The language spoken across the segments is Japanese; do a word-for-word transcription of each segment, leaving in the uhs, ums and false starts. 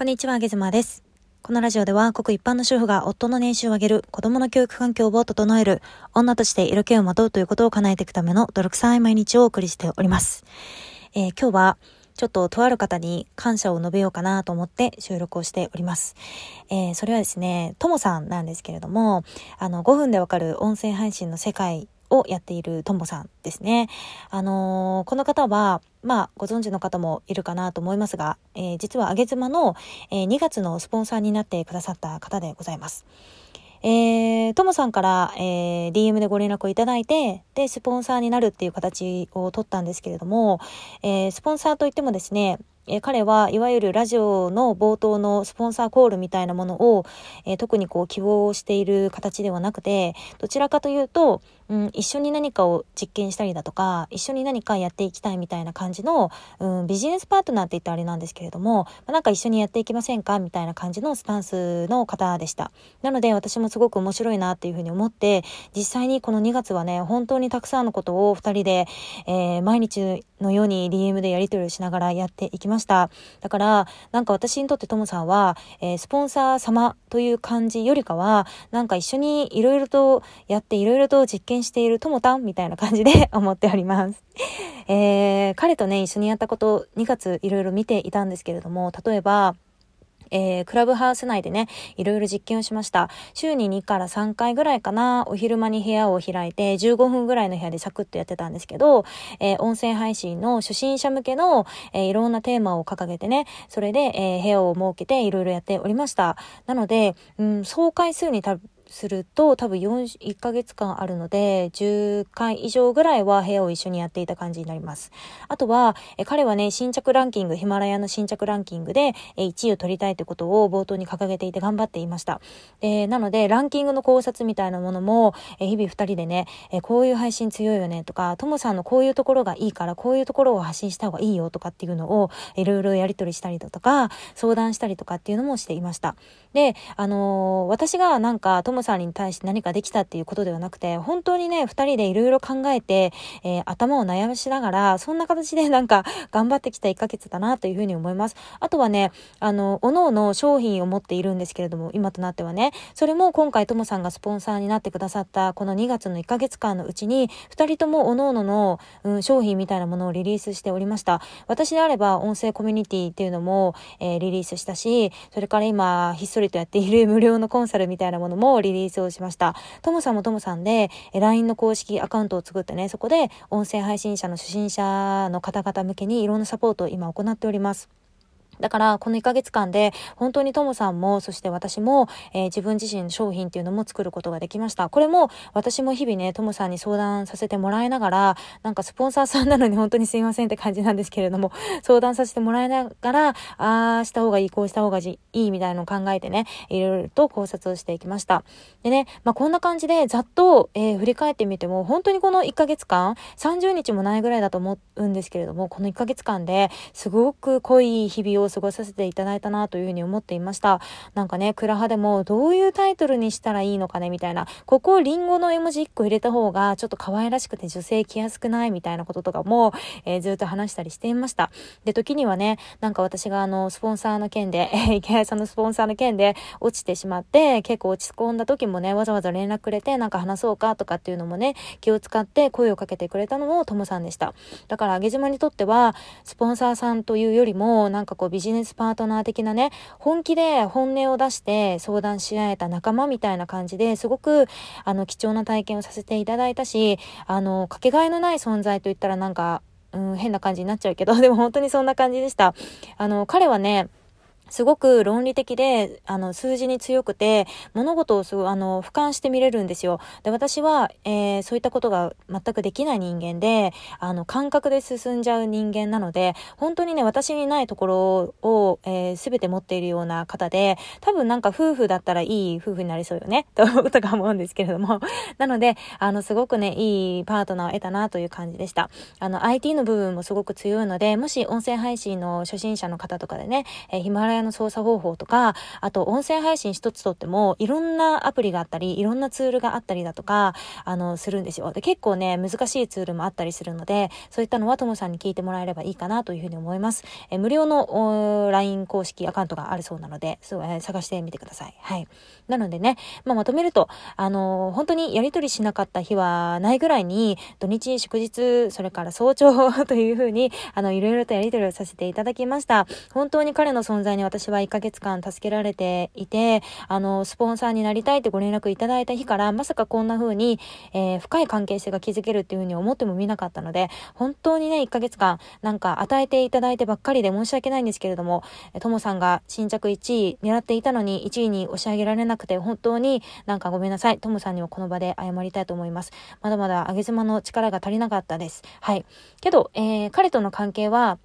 こんにちは、あげずまです。このラジオでは、ごく一般の主婦が夫の年収を上げる、子供の教育環境を整える、女として色気をまとうということを叶えていくための泥臭い毎日をお送りしております。えー、今日は、ちょっととある方に感謝を述べようかなと思って収録をしております。えー、それはですね、ともさんなんですけれども、あの、ごふんでわかる音声配信の世界をやっているともさんですね。あのー、この方は、まあ、ご存知の方もいるかなと思いますが、えー、実はあげ妻の、えー、にがつのスポンサーになってくださった方でございます。えー、ともさんから、えー、ディーエム でご連絡をいただいて、で、スポンサーになるっていう形を取ったんですけれども、えー、スポンサーといってもですね、えー、彼はいわゆるラジオの冒頭のスポンサーコールみたいなものを、えー、特にこう希望している形ではなくて、どちらかというと、うん、一緒に何かを実験したりだとか、一緒に何かやっていきたいみたいな感じの、うん、ビジネスパートナーって言ったらあれなんですけれども、まあ、なんか一緒にやっていきませんかみたいな感じのスタンスの方でした。なので私もすごく面白いなっていうふうに思って、実際にこのにがつはね、本当にたくさんのことをふたりで、えー、毎日のように ディーエム でやり取りをしながらやっていきました。だから、なんか私にとってともさんは、えー、スポンサー様という感じよりかは、なんか一緒にいろいろとやっていろいろと実験しているともたんみたいな感じで思っております。えー、彼とね一緒にやったことにがついろいろ見ていたんですけれども、例えば、えー、クラブハウス内でねいろいろ実験をしました。週ににからさんかいぐらいかな、お昼間に部屋を開いてじゅうごふんぐらいの部屋でサクッとやってたんですけど、えー、音声配信の初心者向けの、えー、いろんなテーマを掲げてね、それで、えー、部屋を設けていろいろやっておりました。なので、うん、総回数にたすると多分よん、いっかげつかんあるのでじゅっかい以上ぐらいは部屋を一緒にやっていた感じになります。あとはえ彼はね新着ランキング、ヒマラヤの新着ランキングでえいちいを取りたいということを冒頭に掲げていて頑張っていました。えー、なのでランキングの考察みたいなものもえ日々ふたりでね、えこういう配信強いよねとか、ともさんのこういうところがいいからこういうところを発信した方がいいよとかっていうのをいろいろやり取りしたりだとか相談したりとかっていうのもしていました。で、あのー、私がなんかともさんに対して何かできたっていうことではなくて、本当にねふたりでいろいろ考えて、えー、頭を悩ましながらそんな形でなんか頑張ってきたいっかげつだなというふうに思います。あとはね、あのおのおの商品を持っているんですけれども、今となってはねそれも今回ともさんがスポンサーになってくださったこのにがつのいっかげつかんのうちにふたりともおのおのの、うん、商品みたいなものをリリースしておりました。私であれば音声コミュニティっていうのも、えー、リリースしたし、それから今ひっそりとやっている無料のコンサルみたいなものもリリースしておりました。リリースをしました。ともさんもともさんで ライン の公式アカウントを作ってね、そこで音声配信者の初心者の方々向けにいろんなサポートを今行っております。だからこのいっかげつかんで本当にともさんもそして私も、えー、自分自身の商品っていうのも作ることができました。これも私も日々ねともさんに相談させてもらいながら、なんかスポンサーさんなのに本当にすいませんって感じなんですけれども、相談させてもらいながら、あーした方がいいこうした方がいいみたいなのを考えてねいろいろと考察をしていきました。でね、まあ、こんな感じでざっと、えー、振り返ってみても本当にこのいっかげつかんさんじゅうにちもないぐらいだと思うんですけれども、このいっかげつかんですごく濃い日々を過ごさせていただいたなというふうに思っていました。なんかねクラハでもどういうタイトルにしたらいいのかねみたいな、ここをリンゴの絵文字いっこ入れた方がちょっと可愛らしくて女性着やすくないみたいなこととかも、えー、ずっと話したりしていました。で時にはねなんか私があのスポンサーの件で池谷さんのスポンサーの件で落ちてしまって結構落ち込んだ時もねわざわざ連絡くれてなんか話そうかとかっていうのもね気を使って声をかけてくれたのもともさんでした。だからあげ島にとってはスポンサーさんというよりもなんかこうビジネスパートナー的なね本気で本音を出して相談し合えた仲間みたいな感じですごくあの貴重な体験をさせていただいたし、あのかけがえのない存在といったらなんか、うん、変な感じになっちゃうけどでも本当にそんな感じでした。あの彼はねすごく論理的で、あの、数字に強くて、物事をすごい、あの、俯瞰して見れるんですよ。で、私は、えー、そういったことが全くできない人間で、あの、感覚で進んじゃう人間なので、本当にね、私にないところを、えー、すべて持っているような方で、多分なんか夫婦だったらいい夫婦になりそうよね、と、とか思うんですけれども。なので、あの、すごくね、いいパートナーを得たなという感じでした。あの、アイティー の部分もすごく強いので、もし音声配信の初心者の方とかでね、えー、ヒマラヤアの操作方法とか、あと音声配信一つとってもいろんなアプリがあったり、いろんなツールがあったりだとかあのするんですよ。で、結構ね難しいツールもあったりするので、そういったのはともさんに聞いてもらえればいいかなというふうに思います。え無料の ライン 公式アカウントがあるそうなので、そう、えー、探してみてください。はい。なのでね、まあ、まとめるとあの本当にやり取りしなかった日はないぐらいに、土日祝日それから早朝というふうにあのいろいろとやり取りをさせていただきました。本当に彼の存在に私はいっかげつかん助けられていて、あのスポンサーになりたいってご連絡いただいた日から、まさかこんな風に、えー、深い関係性が築けるっていう風に思ってもみなかったので、本当にねいっかげつかんなんか与えていただいてばっかりで申し訳ないんですけれども、ともさんが新着いちい狙っていたのにいちいに押し上げられなくて本当になんかごめんなさい。ともさんにはこの場で謝りたいと思います。まだまだあげ妻の力が足りなかったです。はい。けど、えー、彼との関係は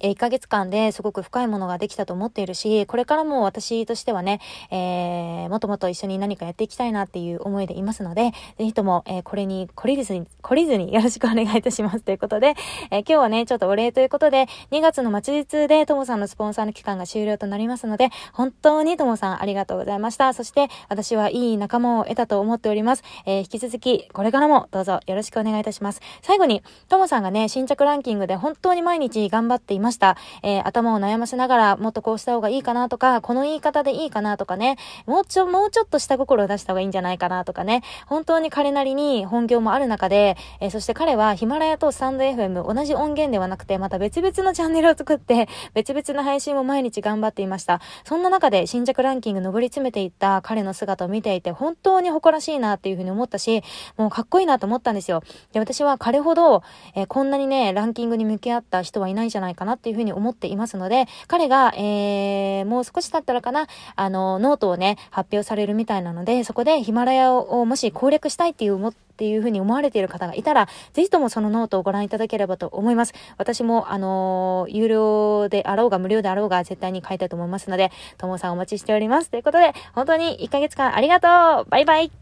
いっかげつかんですごく深いものができたと思っているし、これからも私としてはね、えー、もっともっと一緒に何かやっていきたいなっていう思いでいますので、ぜひとも、えー、これに懲りずに、懲りずによろしくお願いいたしますということで、えー、今日はね、ちょっとお礼ということで、にがつの末日でともさんのスポンサーの期間が終了となりますので、本当にともさんありがとうございました。そして、私はいい仲間を得たと思っております。えー、引き続き、これからもどうぞよろしくお願いいたします。最後に、ともさんがね、新着ランキングで本当に毎日頑張っています。ました、えー、頭を悩ませながらもっとこうした方がいいかなとか、この言い方でいいかなとかね、もうちょもうちょっと下心を出した方がいいんじゃないかなとかね、本当に彼なりに本業もある中で、えー、そして彼はヒマラヤとスタンド エフエム 同じ音源ではなくてまた別々のチャンネルを作って別々の配信も毎日頑張っていました。そんな中で新着ランキング上り詰めていった彼の姿を見ていて本当に誇らしいなっていうふうに思ったし、もうかっこいいなと思ったんですよ。で、私は彼ほど、えー、こんなにねランキングに向き合った人はいないんじゃないかなっていうふうに思っていますので、彼が、えー、もう少し経ったらかな、あのノートをね発表されるみたいなので、そこでヒマラヤをもし攻略したいっていう思ってっていうふうに思われている方がいたら、ぜひともそのノートをご覧いただければと思います。私もあのー、有料であろうが無料であろうが絶対に書いたいと思いますので、ともさんお待ちしておりますということで、本当にいっかげつかんありがとう。バイバイ。